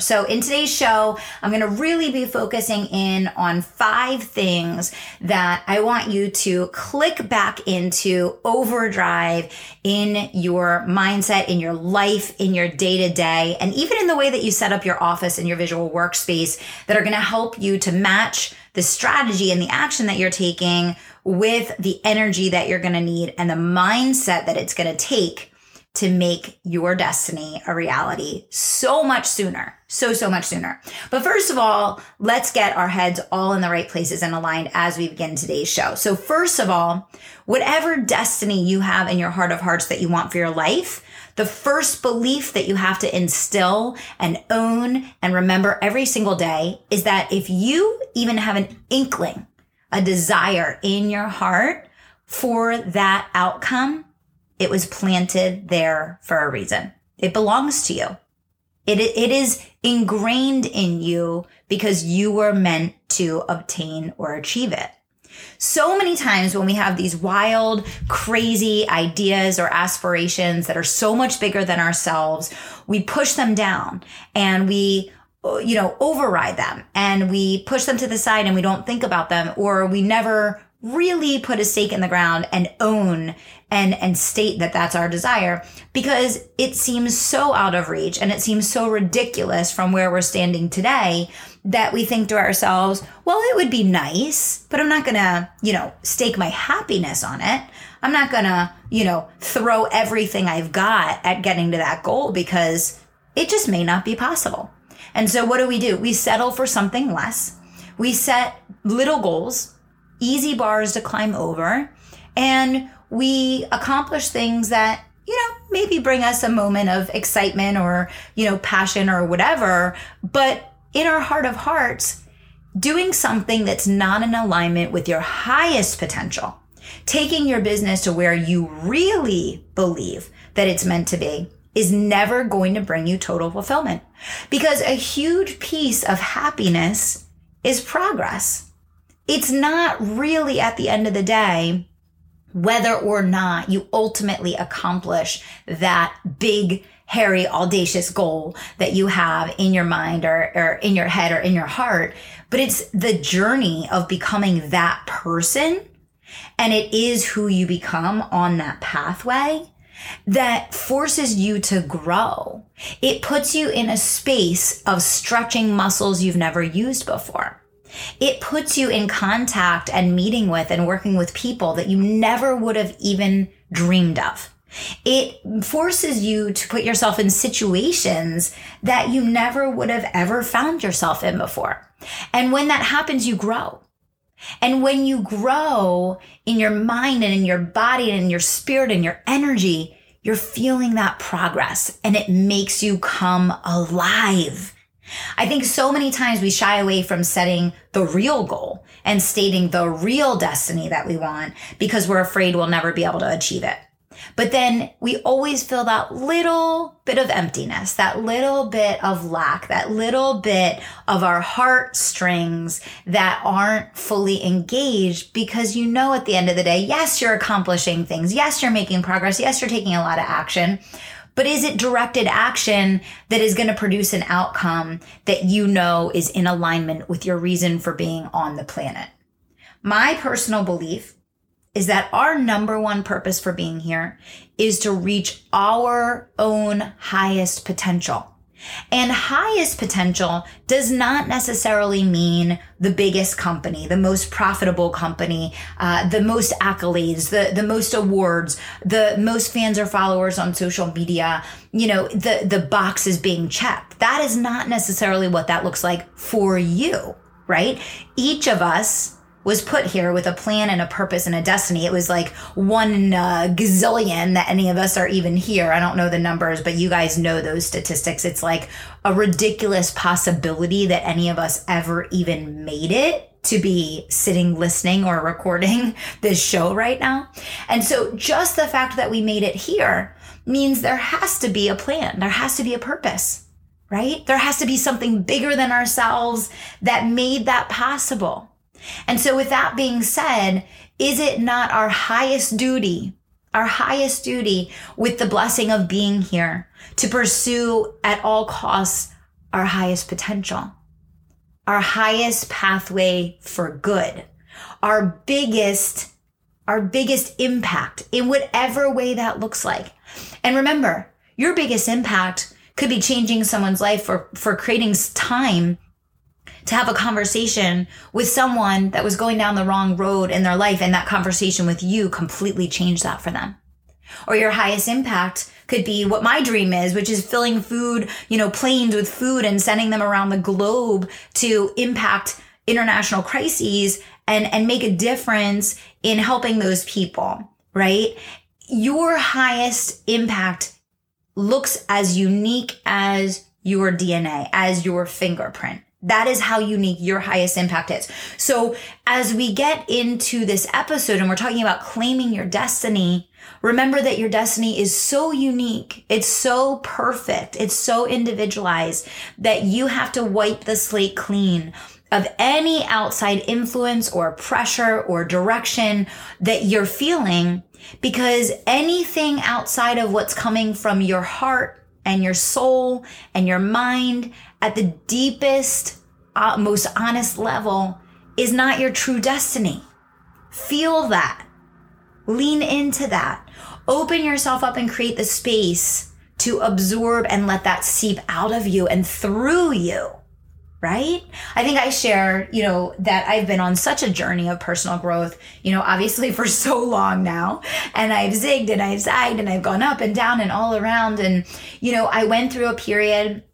So in today's show, I'm going to really be focusing in on 5 things that I want you to click back into overdrive in your mindset, in your life, in your day-to-day, and even in the way that you set up your office and your visual workspace that are going to help you to match the strategy and the action that you're taking with the energy that you're going to need and the mindset that it's going to take to make your destiny a reality so much sooner. So much sooner. But first of all, let's get our heads all in the right places and aligned as we begin today's show. So first of all, whatever destiny you have in your heart of hearts that you want for your life, the first belief that you have to instill and own and remember every single day is that if you even have an inkling, a desire in your heart for that outcome, it was planted there for a reason. It belongs to you. It is ingrained in you because you were meant to obtain or achieve it. So many times when we have these wild, crazy ideas or aspirations that are so much bigger than ourselves, we push them down and we override them and we push them to the side and we don't think about them, or we never really put a stake in the ground and own and state that that's our desire, because it seems so out of reach and it seems so ridiculous from where we're standing today that we think to ourselves, well, it would be nice, but I'm not going to, stake my happiness on it. I'm not going to, throw everything I've got at getting to that goal because it just may not be possible. And so what do? We settle for something less. We set little goals, easy bars to climb over, and we accomplish things that, maybe bring us a moment of excitement or, passion or whatever. But in our heart of hearts, doing something that's not in alignment with your highest potential, taking your business to where you really believe that it's meant to be, is never going to bring you total fulfillment, because a huge piece of happiness is progress. It's not really, at the end of the day, whether or not you ultimately accomplish that big, hairy, audacious goal that you have in your mind or in your head or in your heart, but it's the journey of becoming that person, and it is who you become on that pathway that forces you to grow. It puts you in a space of stretching muscles you've never used before. It puts you in contact and meeting with and working with people that you never would have even dreamed of. It forces you to put yourself in situations that you never would have ever found yourself in before. And when that happens, you grow. And when you grow in your mind and in your body and in your spirit and your energy, you're feeling that progress, and it makes you come alive. I think so many times we shy away from setting the real goal and stating the real destiny that we want because we're afraid we'll never be able to achieve it. But then we always feel that little bit of emptiness, that little bit of lack, that little bit of our heartstrings that aren't fully engaged, because at the end of the day, yes, you're accomplishing things. Yes, you're making progress. Yes, you're taking a lot of action. But is it directed action that is going to produce an outcome that is in alignment with your reason for being on the planet? My personal belief is that our number one purpose for being here is to reach our own highest potential. And highest potential does not necessarily mean the biggest company, the most profitable company, the most accolades, the most awards, the most fans or followers on social media, the box is being checked. That is not necessarily what that looks like for you, right? Each of us was put here with a plan and a purpose and a destiny. It was like one in a gazillion that any of us are even here. I don't know the numbers, but you guys know those statistics. It's like a ridiculous possibility that any of us ever even made it to be sitting, listening, or recording this show right now. And so just the fact that we made it here means there has to be a plan. There has to be a purpose, right? There has to be something bigger than ourselves that made that possible. And so with that being said, is it not our highest duty, with the blessing of being here, to pursue at all costs our highest potential, our highest pathway for good, our biggest impact in whatever way that looks like? And remember, your biggest impact could be changing someone's life or for creating time to have a conversation with someone that was going down the wrong road in their life, and that conversation with you completely changed that for them. Or your highest impact could be what my dream is, which is filling food, planes with food and sending them around the globe to impact international crises and make a difference in helping those people, right? Your highest impact looks as unique as your DNA, as your fingerprint. That is how unique your highest impact is. So as we get into this episode and we're talking about claiming your destiny, remember that your destiny is so unique. It's so perfect. It's so individualized that you have to wipe the slate clean of any outside influence or pressure or direction that you're feeling, because anything outside of what's coming from your heart and your soul and your mind at the deepest, most honest level is not your true destiny. Feel that. Lean into that. Open yourself up and create the space to absorb and let that seep out of you and through you, right? I think I share, that I've been on such a journey of personal growth, obviously for so long now, and I've zigged and I've zagged and I've gone up and down and all around. And, I went through a period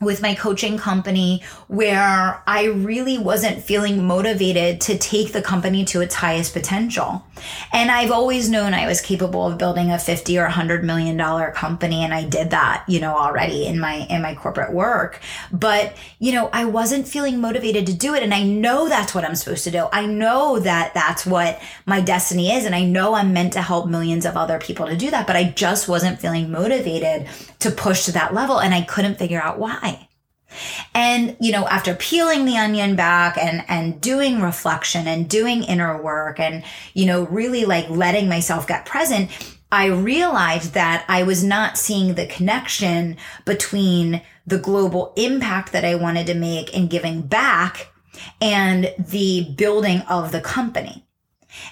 with my coaching company where I really wasn't feeling motivated to take the company to its highest potential. And I've always known I was capable of building a $50 or $100 million company. And I did that, already in my corporate work, but I wasn't feeling motivated to do it. And I know that's what I'm supposed to do. I know that that's what my destiny is. And I know I'm meant to help millions of other people to do that, but I just wasn't feeling motivated to push to that level. And I couldn't figure out why. And, after peeling the onion back and doing reflection and doing inner work and, really like letting myself get present, I realized that I was not seeing the connection between the global impact that I wanted to make and giving back and the building of the company.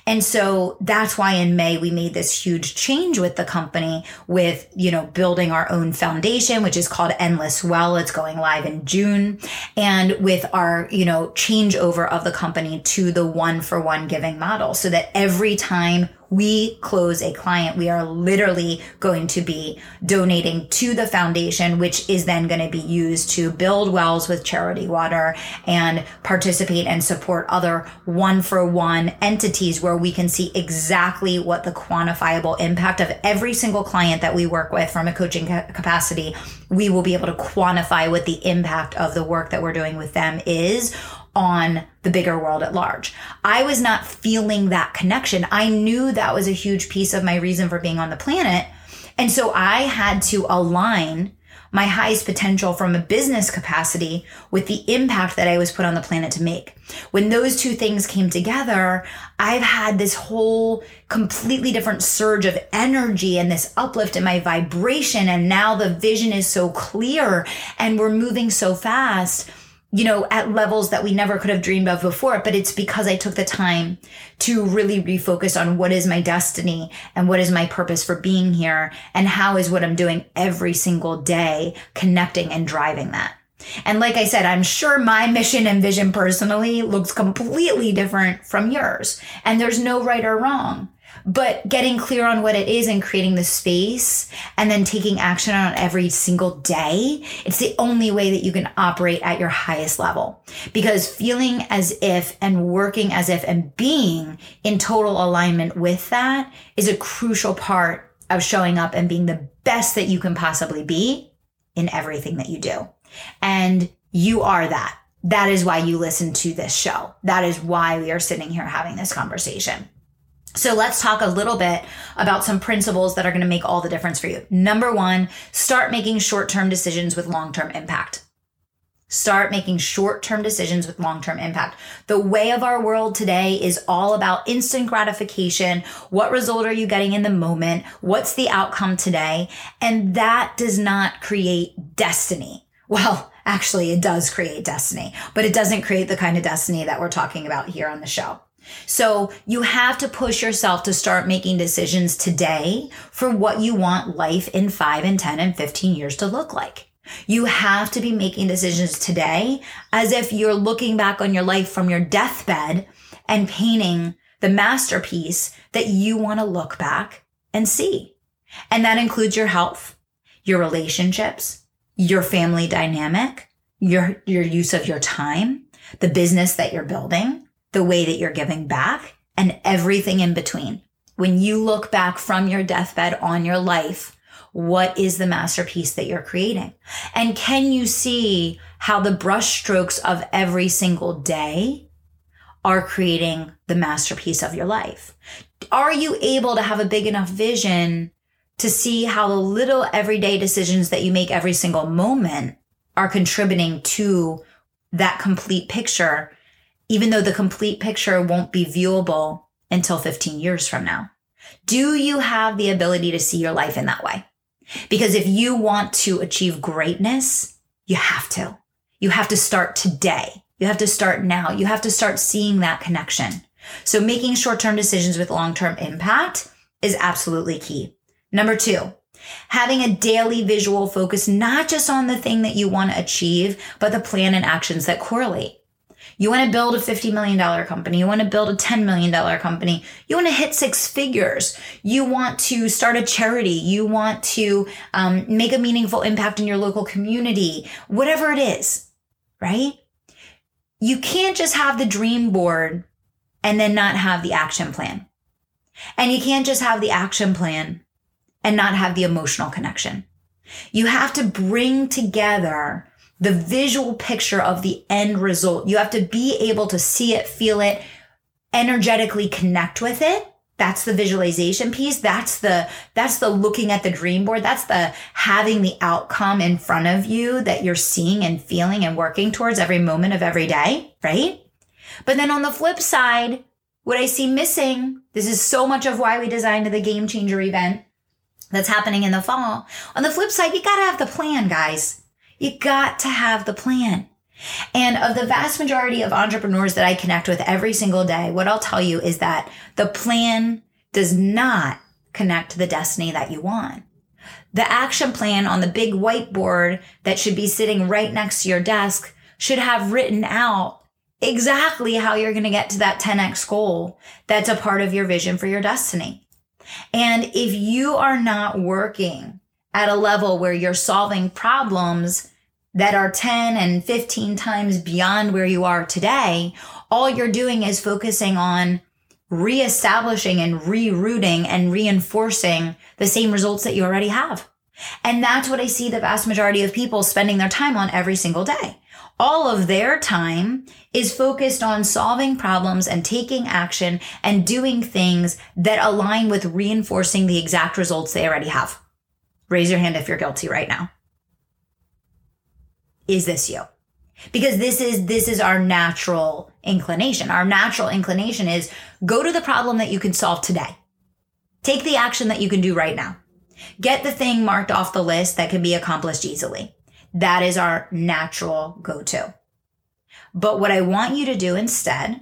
And so that's why in May we made this huge change with the company with, building our own foundation, which is called Endless Well. It's going live in June. And with our, changeover of the company to the 1-for-1 giving model, so that every time we close a client, we are literally going to be donating to the foundation, which is then going to be used to build wells with Charity Water and participate and support other 1-for-1 entities where we can see exactly what the quantifiable impact of every single client that we work with from a coaching capacity. We will be able to quantify what the impact of the work that we're doing with them is on the bigger world at large. I was not feeling that connection. I knew that was a huge piece of my reason for being on the planet. And so I had to align my highest potential from a business capacity with the impact that I was put on the planet to make. When those two things came together, I've had this whole completely different surge of energy and this uplift in my vibration. And now the vision is so clear and we're moving so fast, at levels that we never could have dreamed of before. But it's because I took the time to really refocus on what is my destiny and what is my purpose for being here and how is what I'm doing every single day connecting and driving that. And like I said, I'm sure my mission and vision personally looks completely different from yours. And there's no right or wrong. But getting clear on what it is and creating the space and then taking action on it every single day, it's the only way that you can operate at your highest level. Because feeling as if and working as if and being in total alignment with that is a crucial part of showing up and being the best that you can possibly be in everything that you do. And you are that. That is why you listen to this show. That is why we are sitting here having this conversation. So let's talk a little bit about some principles that are going to make all the difference for you. Number one, start making short-term decisions with long-term impact. Start making short-term decisions with long-term impact. The way of our world today is all about instant gratification. What result are you getting in the moment? What's the outcome today? And that does not create destiny. Well, actually, it does create destiny, but it doesn't create the kind of destiny that we're talking about here on the show. So you have to push yourself to start making decisions today for what you want life in 5 and 10 and 15 years to look like. You have to be making decisions today as if you're looking back on your life from your deathbed and painting the masterpiece that you want to look back and see. And that includes your health, your relationships, your family dynamic, your use of your time, the business that you're building, the way that you're giving back, and everything in between. When you look back from your deathbed on your life, what is the masterpiece that you're creating? And can you see how the brushstrokes of every single day are creating the masterpiece of your life? Are you able to have a big enough vision to see how the little everyday decisions that you make every single moment are contributing to that complete picture, even though the complete picture won't be viewable until 15 years from now? Do you have the ability to see your life in that way? Because if you want to achieve greatness, you have to. You have to start today. You have to start now. You have to start seeing that connection. So making short-term decisions with long-term impact is absolutely key. Number two, having a daily visual focus, not just on the thing that you want to achieve, but the plan and actions that correlate. You want to build a $50 million company. You want to build a $10 million company. You want to hit 6 figures. You want to start a charity. You want to make a meaningful impact in your local community, whatever it is, right? You can't just have the dream board and then not have the action plan. And you can't just have the action plan and not have the emotional connection. You have to bring together the visual picture of the end result. You have to be able to see it, feel it, energetically connect with it. That's the visualization piece. That's the looking at the dream board. That's the having the outcome in front of you that you're seeing and feeling and working towards every moment of every day, right? But then on the flip side, what I see missing, this is so much of why we designed the Game Changer event that's happening in the fall. On the flip side, you got to have the plan, guys. You got to have the plan. And of the vast majority of entrepreneurs that I connect with every single day, what I'll tell you is that the plan does not connect to the destiny that you want. The action plan on the big whiteboard that should be sitting right next to your desk should have written out exactly how you're going to get to that 10x goal that's a part of your vision for your destiny. And if you are not working at a level where you're solving problems that are 10 and 15 times beyond where you are today, all you're doing is focusing on reestablishing and rerouting and reinforcing the same results that you already have. And that's what I see the vast majority of people spending their time on every single day. All of their time is focused on solving problems and taking action and doing things that align with reinforcing the exact results they already have. Raise your hand if you're guilty right now. Is this you? Because this is our natural inclination. Our natural inclination is go to the problem that you can solve today. Take the action that you can do right now. Get the thing marked off the list that can be accomplished easily. That is our natural go-to. But what I want you to do instead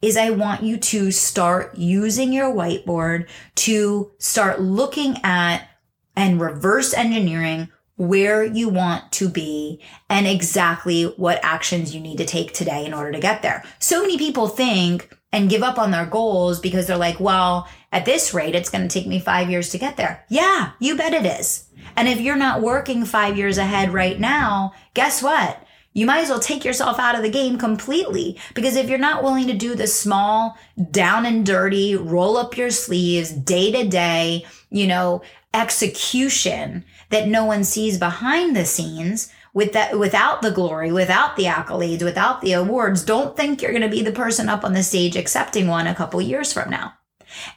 is I want you to start using your whiteboard to start looking at and reverse engineering where you want to be and exactly what actions you need to take today in order to get there. So many people think and give up on their goals because they're like, well, at this rate, it's going to take me 5 years to get there. Yeah, you bet it is. And if you're not working 5 years ahead right now, guess what? You might as well take yourself out of the game completely, because if you're not willing to do the small, down and dirty, roll up your sleeves, day to day, execution that no one sees behind the scenes, without the glory, without the accolades, without the awards. Don't think you're going to be the person up on the stage accepting one a couple years from now.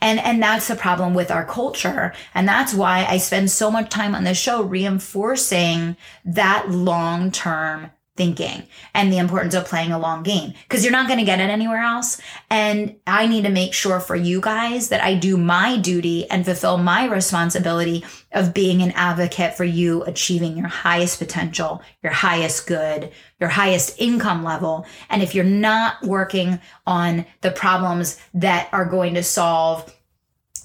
And that's the problem with our culture. And that's why I spend so much time on this show reinforcing that long-term thinking and the importance of playing a long game, because you're not going to get it anywhere else. And I need to make sure for you guys that I do my duty and fulfill my responsibility of being an advocate for you achieving your highest potential, your highest good, your highest income level. And if you're not working on the problems that are going to solve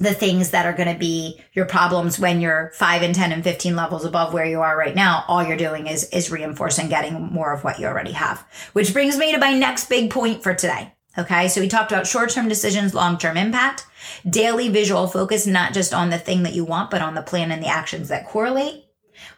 the things that are going to be your problems when you're 5 and 10 and 15 levels above where you are right now, all you're doing is reinforcing getting more of what you already have. Which brings me to my next big point for today. Okay, so we talked about short-term decisions, long-term impact, daily visual focus, not just on the thing that you want, but on the plan and the actions that correlate.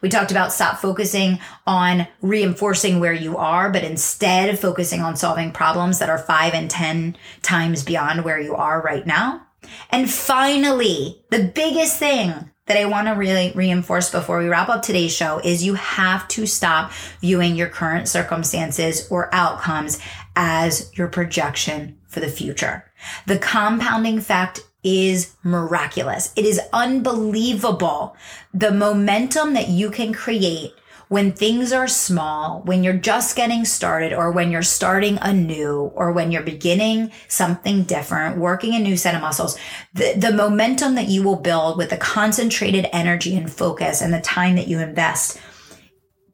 We talked about stop focusing on reinforcing where you are, but instead focusing on solving problems that are 5 and 10 times beyond where you are right now. And finally, the biggest thing that I want to really reinforce before we wrap up today's show is you have to stop viewing your current circumstances or outcomes as your projection for the future. The compounding fact is miraculous. It is unbelievable. The momentum that you can create when things are small, when you're just getting started, or when you're starting anew, or when you're beginning something different, working a new set of muscles, the momentum that you will build with the concentrated energy and focus and the time that you invest,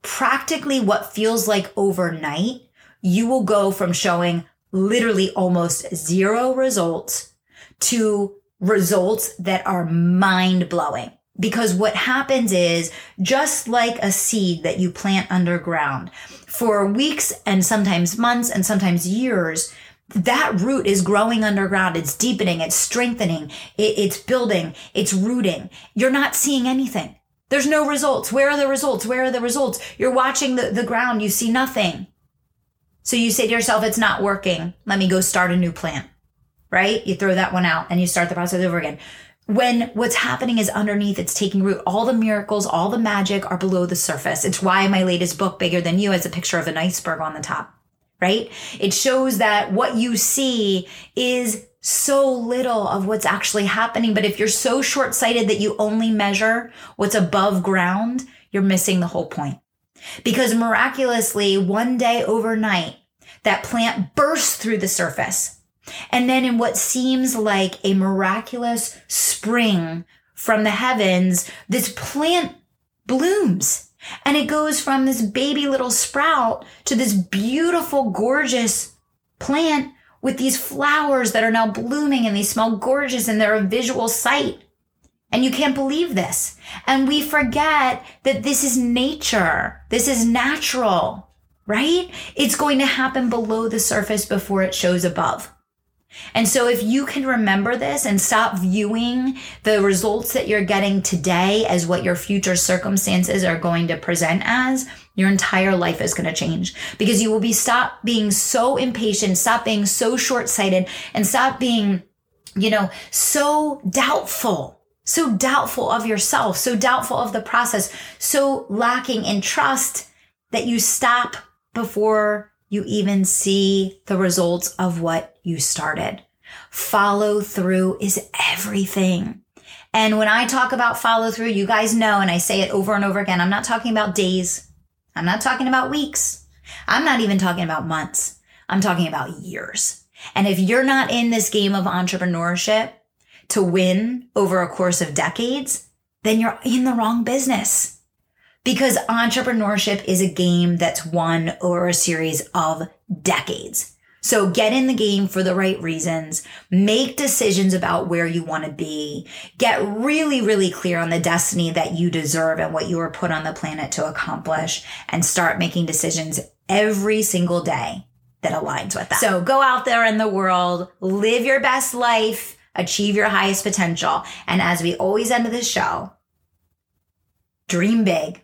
practically what feels like overnight, you will go from showing literally almost zero results to results that are mind-blowing. Because what happens is, just like a seed that you plant underground for weeks and sometimes months and sometimes years, that root is growing underground. It's deepening, it's strengthening, it's building, it's rooting. You're not seeing anything. There's no results. Where are the results? Where are the results? You're watching the ground. You see nothing. So you say to yourself, it's not working. Let me go start a new plant, right? You throw that one out and you start the process over again. When what's happening is underneath, it's taking root. All the miracles, all the magic are below the surface. It's why my latest book, Bigger Than You, has a picture of an iceberg on the top, right? It shows that what you see is so little of what's actually happening. But if you're so short-sighted that you only measure what's above ground, you're missing the whole point. Because miraculously, one day overnight, that plant bursts through the surface. And then in what seems like a miraculous spring from the heavens, this plant blooms and it goes from this baby little sprout to this beautiful, gorgeous plant with these flowers that are now blooming and they smell gorgeous and they're a visual sight. And you can't believe this. And we forget that this is nature. This is natural, right? It's going to happen below the surface before it shows above. And so if you can remember this and stop viewing the results that you're getting today as what your future circumstances are going to present as, your entire life is going to change, because you will stop being so impatient, stop being so short-sighted, and stop being, so doubtful of yourself, so doubtful of the process, so lacking in trust that you stop before you even see the results of what you started. Follow through is everything. And when I talk about follow through, you guys know, and I say it over and over again, I'm not talking about days. I'm not talking about weeks. I'm not even talking about months. I'm talking about years. And if you're not in this game of entrepreneurship to win over a course of decades, then you're in the wrong business. Because entrepreneurship is a game that's won over a series of decades. So get in the game for the right reasons. Make decisions about where you want to be. Get really, really clear on the destiny that you deserve and what you were put on the planet to accomplish, and start making decisions every single day that aligns with that. So go out there in the world, live your best life, achieve your highest potential. And as we always end this show, dream big.